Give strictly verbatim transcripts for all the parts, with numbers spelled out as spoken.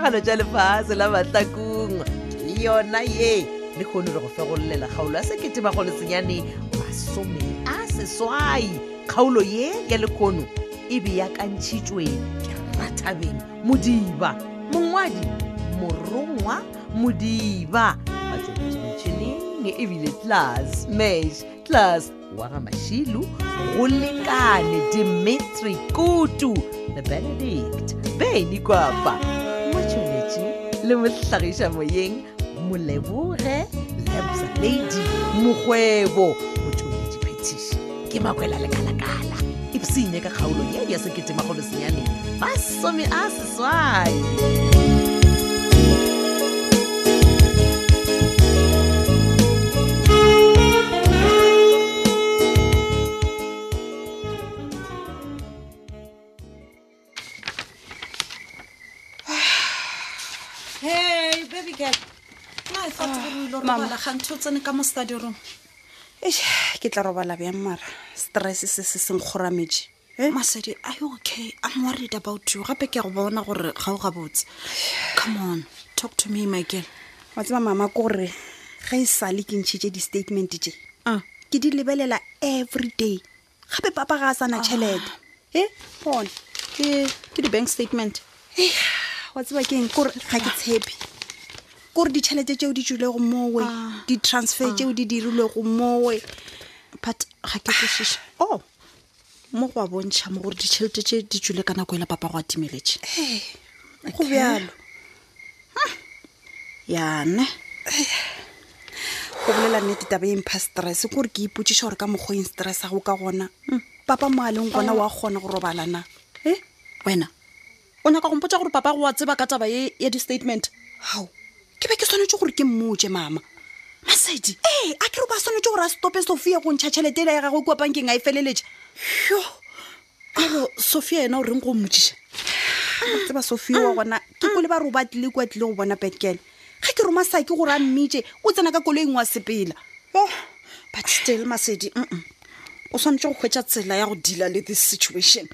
monagano tja lefase la matlakong yona ye le kgone re go fegollela kgaolo a sekete ba go letsenyane masome a seswai. Kgaolo ye ya lekgono e be yakantshitswe ke Rathabeng Modiba, mongwadi morongwa Modiba, batsebetšhineng ebile class mesh class wa Ramashilu go lekane Dimitri Kutu le Benedict Beni Kwapa motšhonetši le mohlagiša moyeng Molebore Lebza Lady Mogwebo motšhonetši petiši ke makwela lekala-kala ipsine ka kgaolo ye ya sekete magolo senyane masome a seswai. Mama, I'm going study room. Stress is are you okay? I'm worried about you. Come on, talk to me, my girl. What's my mama? I'm statement. I'm every day. I'm going to bank statement. What's my game? I'm happy. Kor di challenge tjeo di tshule go mowe di transfer tjeo di dirule go mowe but ga ke tshishisa oh mo go bontsha mo gore di challenge tje di tshule kana go ela papa go atimeletse eh go byalo ya ne go bolela nete taba e mpa stress gore ke iputshisha gore ka mogo e stressa go ka gona papa mo a leng gona wa gona go robalana eh wena ona ka go mpotsa gore papa go wa tseba ka taba ye ya di statement how ke ba ke sonetse gore ke mmoje mama Masedi eh a ke re ba sonetse gore a stope Sophia go ntšhatšhelete la ya gago kwa bankeng a e feleletse yo alo Sophia ena o reng go mmotšisha tse ba Sophia wa gona ke go le ba robatlile kwa tle go bona Petkel ga ke roma sa ke gore a mmije o tsena ka koloeng wa sepela oh but still Masedi mm o sonetse go hwetša tsela ya go deal le this situation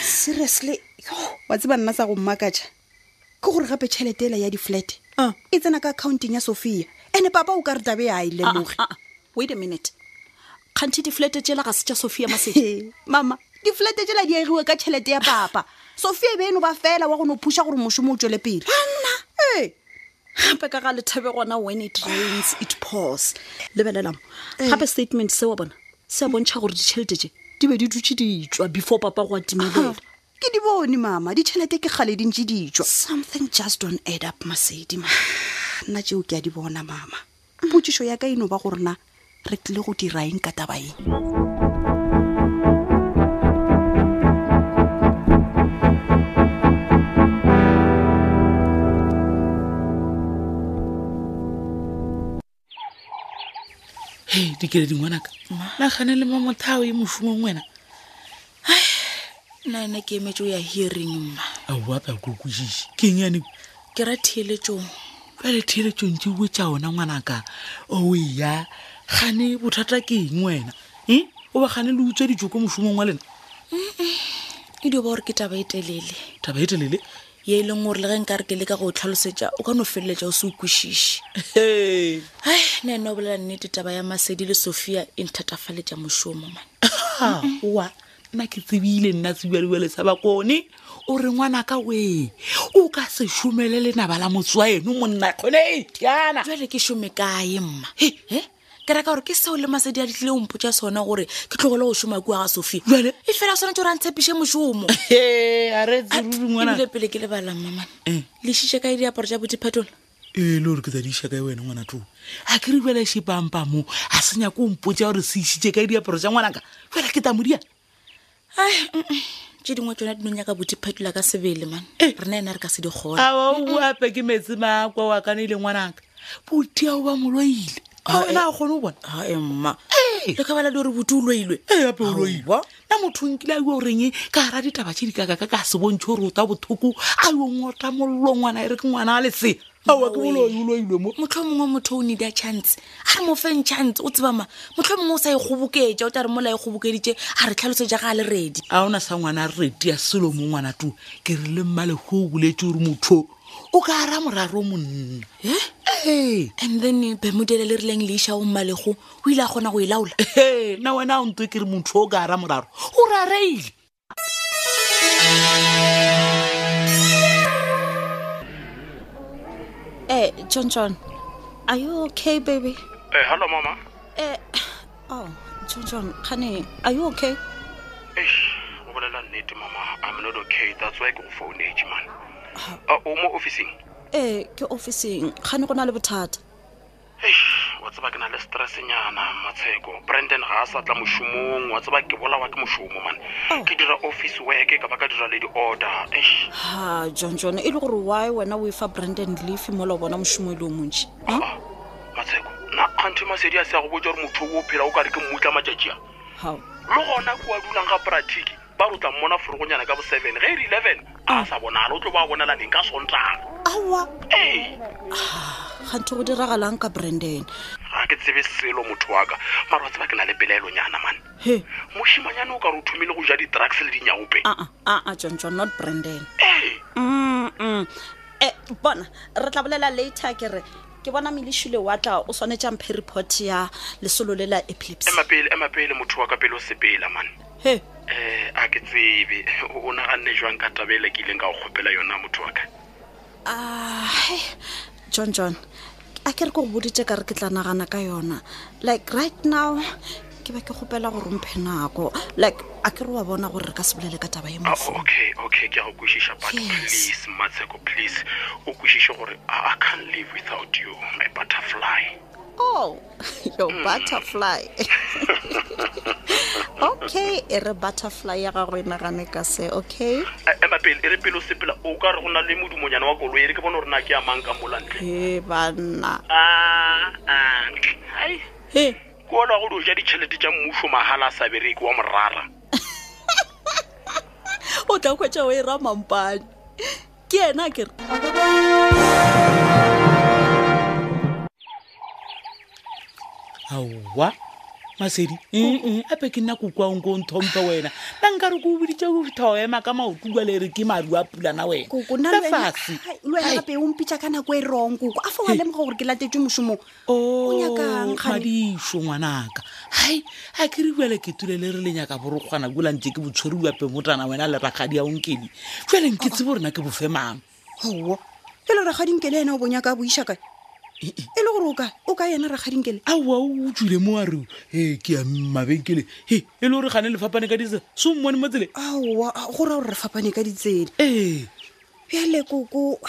seriously yo wa tse ba nna sa go mmakatša ke gore gape tšhelete la ya di flat e tsena ka accounting ya Sophia ene papa o ka re tabe a ile mogi wait a minute khanti di flat tšela ga se tša Sophia Masedi mama di flat tšela di eriwe ka tšhelete ya papa Sophia be eno ba fela wa go no pusha gore moshomo o tšwele pele nna eh gape ka ga le thabe gona when it rains it pours lebelelang gape statement se wa bona se bontšha gore di tšhelete tše di be di dutse di tšwa before papa go atimelela mama, di tšhelete ke gale di ntse di tšwa. Something just don't add up, Masedi ma. Nna tšeo ke a di bona mama. Potšišo ya ka eno ba gore na re tlile go dira eng ka taba e. Hey, dikile dingwanaka. Na gane le mama thao e moshumong wena. Na ene ke emetse ya hearing mma a wapa go kujishi ke nyane ke ra theletšong ba le theletšong tše go tša ona ngwanaka o we ya gane bothata ke eng wena hm o ba gane le utswe dijoko moshumong wa lena mm e di ba gore ke taba etelele taba etelele ye ile ngore le ge nka re ke le ka go tlhalosetša o ka no felletša o se ukwishishi hey ai na no bolela nnete taba ya Masedi le Sophia e ntatafaletša moshomo man ha wa na ke tsebile nna tsebile sa bakone o re ngwana ka we o ka se shumele le na bala motswa eno monna khone tiana jwale ke shume kae mma he ke ra ka gore ke se o le Masedi a ditlile o mpotsa sona gore ke tlogole o shuma kwa ga Sophia jwale e fela sona tjora ntsepishe moshumo he a re zuru ngwana le pele ke le bala mama le shitshe ka idea porja botse Phetola e le re ke tadi shaka e wena ngwana tlo a ke ribele shipampa mo a senya ko mpotsa gore se shitshe ka idea porja ngwana ka fela ke tamudia ai tše dingwe tsona di no nyaka bote Phetola ka sebele man rena ena re ka se di kgona a wa o ape ke metsi makwa wa kana ile ngwanaka bote ao ba moloile Ha ena a gone o bona. Ha emma. Eh, le ka bala le re botulweilwe. Eh, ape o roilwa. Na motho nkile a go reng ka ra ditaba tshedi ka ka ka se bontsho rota bothuku a yo ngota mollongwana ere ke ngwana a letse. Ha wa ke bolo yo loilwe mo. Motho mongwe motho o need a chance. A mo feng chance o tseba ma. Motho mongwe o sa e goboketja o tla re mola e gobokeditse a re tlhalosetsa ga le ready. A ona sa ngwana re ready ya solo mo ngwana tu. Ke re le mmale go buletse re motho. O ka ra moraro monna. Eh? And then you bemudele le rileng le isha o mmalego o ile gona go ilaola. Eh, na wena o ntwe ke re motho o ka ra moraro. O ra reile. Eh, John John. Are you okay, baby? Eh, hello mama. Eh, oh, John John, honey, are you okay? Eh, o bona la nnete mama. I'm not okay. That's why I go phone age man. Uh, Omo officing. Eh, ke officing. Khane go na le bothata. Hey, wa tsaba ke na le stress nyana Matsheko. Brandon ga a sa tla moshumong, wa tsaba ke bola wa ke moshumo man. Ke dira office work ka ba ka dira le di order. Eh. Ha, John John, e le gore why wena o ifa Brandon leave mo lo bona moshumo le o montsi. Ah. Matsheko, na anti masedi a se go botsa gore motho o phela o ka re ke mmutla majajia. Ha. Lo gona kwa dulang ga practice. Ba rutla mona forogonyana ka bo seven, ge ri eleven. A sa bonala o tlo ba bonala neng ka sontlang. Awa. Eh. Ga ntse go diragalang ka Brandon. Ga ke tsebe selo motho wa ka, mara wa tseba ke na le pelelo nyana man. He. Moshimanyana o ka re thumile go ja di tracks le dinyago pe. Ah ah ah John John, not Brandon. Eh. Mm. Eh bona re tla bolela later ke re ke bona Milishule wa tla o sone jump report ya lesolo le la epilepsy. Emapele emapele motho wa ka pelo sepela man. He. Eh a ke tsebe o na ganne jwang ka tabela ke ile ka go khopela yona motho wa ka. Ah John John, a ke re go boditse ka re ke tla nagana ka yona like right now ke ba ke khopela go romphe nako like a ke re wa bona gore re ka sebelele ka taba e mo. Okay okay ke a go kwishisha but please Matseko please o kwishishe gore I can't live without you my butterfly. Oh, your mm. butterfly. Okay, ere butterfly ya go rena gane ka se, okay? Emma pele ere pele sepela o ka re gona le modumonyana wa koloi ere ke bona rena ke a mang ka molantle. Eh bana. Ah ah. Ai. He. Go na go ja ditšhelete tša mmusho mahala sa bereki wa morara. O tla go tšwa e ra mampane. Ke yena ke re. Awa masedi mm ape ke nna kokwa ongo nthompa wena nka re go biditse go thoema ka maotlwa le re ke maruwa pula na wena ka fase lwa ape o mpitsa kana go e rongo a fa wa le mo gore ke latetse moshumo o nya ka nkhadi sho ngwanaka hai a ke re bua le ke tulele re le nya ka borogwana gola ntse ke botshwariwa pe motana wena le rakgadi ya onkedi fela nketse borena ke bofemang ho ke le rakgadi nkele ena o bonya ka buisha ka e le gore o ka o ka yena ra gadingkele a wa o tswile mo a re he ke a mabengkele he e le gore gane le fapane ka ditse so mmone motsele a wa gore re fapane ka ditsela eh ya le koko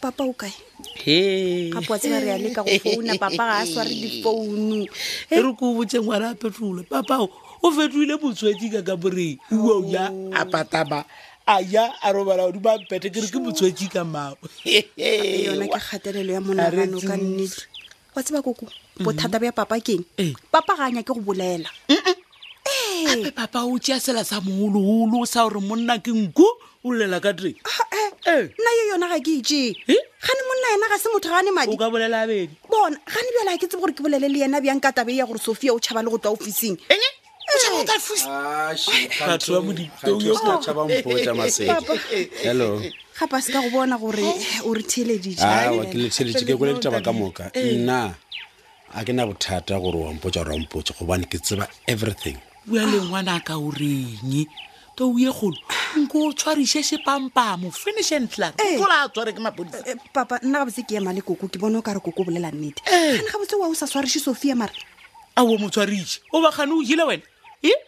papa o kae he ka botse re ya le ka go founa papa ga a sware di phone e re go botse ngwana Phetola papa o fetwile botswedi ka ka bore o ya apataba aya a robala di ba pete ke re ke botswetsi ka mao yona ke khatelelo ya monagano ka nnete wa tseba koko bothata ba papa keng papa ga nya ke go bolela eh papa o tsia sela sa moholo sa hore monna ke nku o lela ka tre eh na yona ga ke itse gane monna yena ga se motho gane madi o ka bolela bedi bona gane bela ke tsebo gore ke bolele le yena bjang ka tabe ya gore Sophia o tshaba le go twa officing hello ga pa ska go bona gore o re theleditse a wa ke le theleditse ke go le taba ka moka nna a ke na bothata gore wa mpotsa ra mpotsa go bana ke tseba everything we a le ngwana ka o reng to uye golo go tshwarishe se pampa mo finish and plan go la tsware ke mapodisa papa nna ga botse ke ema le koko ke bona o ka re koko bolela nnete nna ga botse wa o sa swarishe Sophia mara a wo mo tshwarishe o ba gana o hile wena e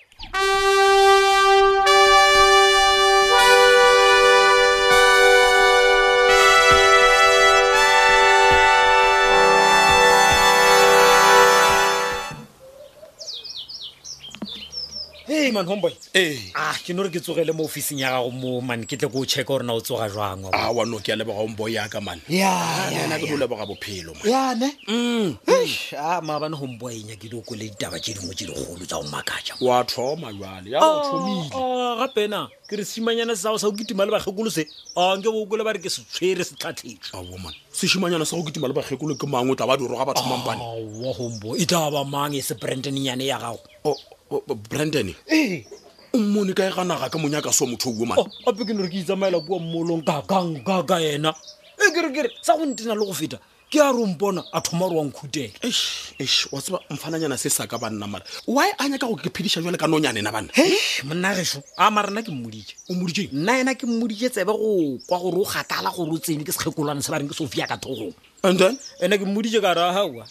man homeboy. Eh. Ah, ke no re ke tsogele mo office nya ga go mo man ke tle go check hore na o tsoga jwang wa. Ah, wa no ke a leboga homeboy ya ka man. Yeah, yeah, na ke no leboga bophelo man. Yeah, ne? Mm. Eish, ah ma bana homeboy nya ke doko le ditaba tše dingwe tše digolo tsa o makaja. Wa thoma jwale, ya o thomile. Ah, gape na ke re simanyana sa sa o gitima le ba khekolo se. Ah, nke bo go le ba re ke se tshwere se tlatletše. Ah, woman. Se simanyana sa o gitima le ba khekolo ke mangwe taba di roga batho mampane. Ah, wa homeboy. Itaba mange se Brandon nyane ya gago. Oh. Brandon eh Monica e gana ga ka monyaka so motho wo man a peke no re ke itsamaela bua mmolong ka gang ga ga yena e gere gere sa go ntina le go feta ke a rompona a thoma roang khuteng eish eish wa tsaba mfananya na se saka banna mara why anya ka go ke phidisha jole ka nonyane na bana eish mna re sho a mara na ke mmuditse o mmuditse nna ena ke mmuditse tsebe go kwa go ro gatala go rotsene ke sekgekolwane se ba reng ke Sophia ka thogong and then ena ke mmuditse ka ra hawa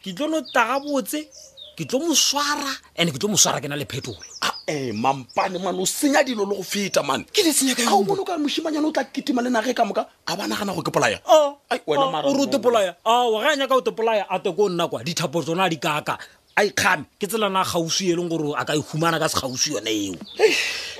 ke tlono taga botse ke tlo mo swara ene ke tlo mo swara ke na le Phetola ah eh mampane man o senya dilo le go feta man ke le senya ka yo o bonoka moshimanyana o tla kitima le nage ka moka abana gana go ke polaya oh ai wena mara o rute polaya ah wa ganya ka o te polaya a te go nna kwa dithapo tsona di kaka ai khame ke tselana gausu yeleng gore a ka ihumana ka se gausu yone eo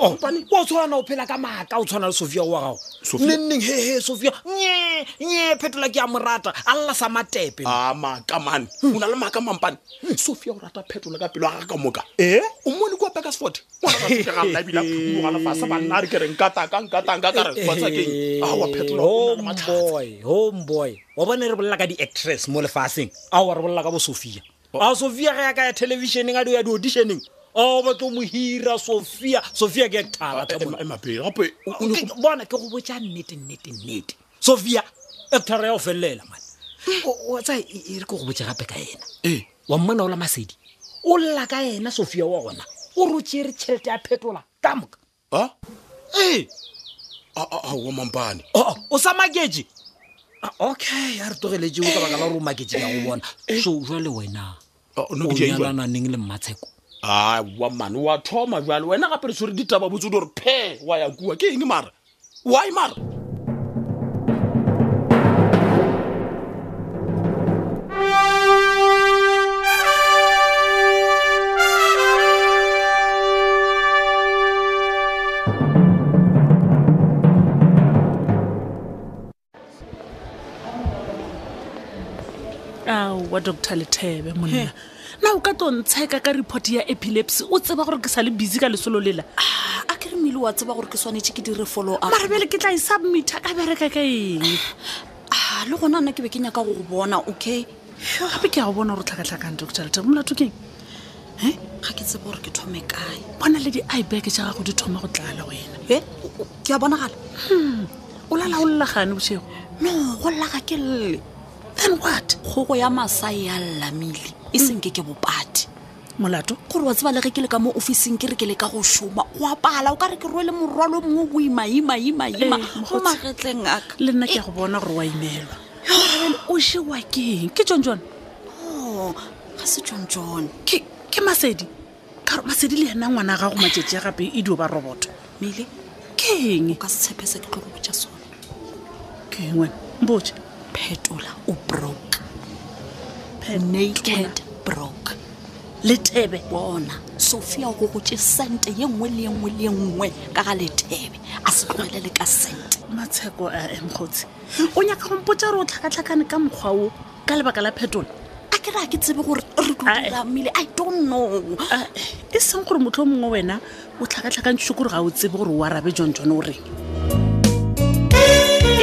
oh pani o tswana o phela ka maka o tswana le Sophia wa gago Sophia neng he he Sophia nye nye Phetola ke a morata alla sa matepe ah maka man una le maka mampane Sophia o rata Phetola ka pelo ga ka moka eh o mone go peka sport wa ba se ga nna bila mo ala fa sa bana re ke reng kata ka nkata ka re kwatsa ke ah wa Phetola o na boy home boy wa bana re bolla ka di actress mo le faseng a wa re bolla ka bo Sophia a Sophia ga ya ka television ga do ya auditioning o ba to mohira Sophia Sophia ke thala ta bona emape gape o ne bona ke go botsa nnete nnete nnete Sophia e tla ya ofelela man o tsa e re go botsa gape ka yena eh wa mmana ola Masedi o lla ka yena Sophia wa gona o rutshire tšhelete ya Phetola tamoka ha eh a a wa mampane o o sa mageji okay ya re togeleje o ka baka la ro mageji ya go bona so jwa le wena o no ke jwa na neng le mmatsheko ah wa man wa thoma jwa le wena gape re tsore ditaba botso do re phe wa ya kuwa ke eng mara why mara ah wa Doctor Lethebe monna na o ka tontsheka ka report ya epilepsy o tseba gore ke sa le busy ka lesolo lela a ke re mmile wa tseba gore ke swanetse ke dire follow up mara bele ke tla e submit ka bereka ka eng ah le gona nna ke be ke nyaka go go bona okay gape ke a go bona gore tlhakatlhakang Doctor Lethebe molato keng he ga ke tseba gore ke thome kae bona le di eye bag tsa gago di thoma go tlala wena he ke a bonagala o lala o llagane boshego no go llaga ke lle then what khogo ya masai ya llamile e seng ke ke bopati molato gore wa tseba le ge ke le ka mo officing ke re ke le ka go shoma wa pala o ka re ke rwele morwalo mongwe go ima ima ima ima go magetleng aka le nna ke go bona gore wa imelwa o she wa keng ke tjonjon oh ga se tjonjon ke ke Masedi ka Masedi le yena ngwana ga go matjetje gape e dio ba roboto mile keng ka se tsepese ke go botsa sona ke ngwana mbotse Phetola o broke naked broke Lethebe bona Sophia go go tše sente ye nngwe le nngwe le nngwe ka ga Lethebe a se tlolele ka sente matsheko a emgotsi o nya ka mpotsa re o tlhakatlhakane ka mgwao ka lebaka la Phetola a ke ra ke tsebe gore re tlola mmile I don't know e seng gore motho mongwe wena o tlhakatlhakantšwe gore ga o tsebe gore wa rabe jonjone o re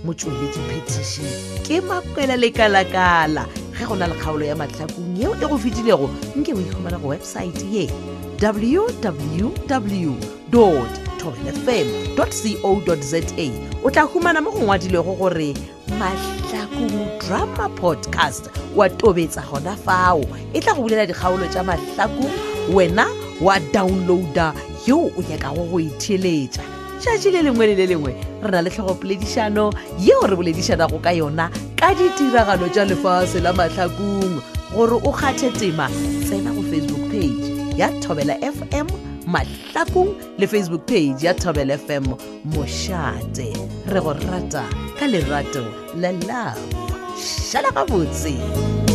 motsweledi petition ke makwela le kalakala ge gona le kgaolo ya matlhakong yeo e go fitilego nke o ikhumana go website ye w w w dot thobelfm dot co dot za o tla humana mo go ngwadilego gore Mahlakong Drama Podcast wa tobetsa gona fao e tla go bulela dikgaolo tša Mahlakong wena wa downloader yo o nyaka go itheletsa tšatši le lengwe le le lengwe re na le tlhogopoledišano yeo re boledišanago ka yona ka ditiragalo tša lefase la mahlakong. Gore o kgathe tema, tsena go Facebook page ya Thobela F M Mahlakong le Facebook page ya Thobela F M Moshate. Re go rata ka lerato la love. Shala ka botse.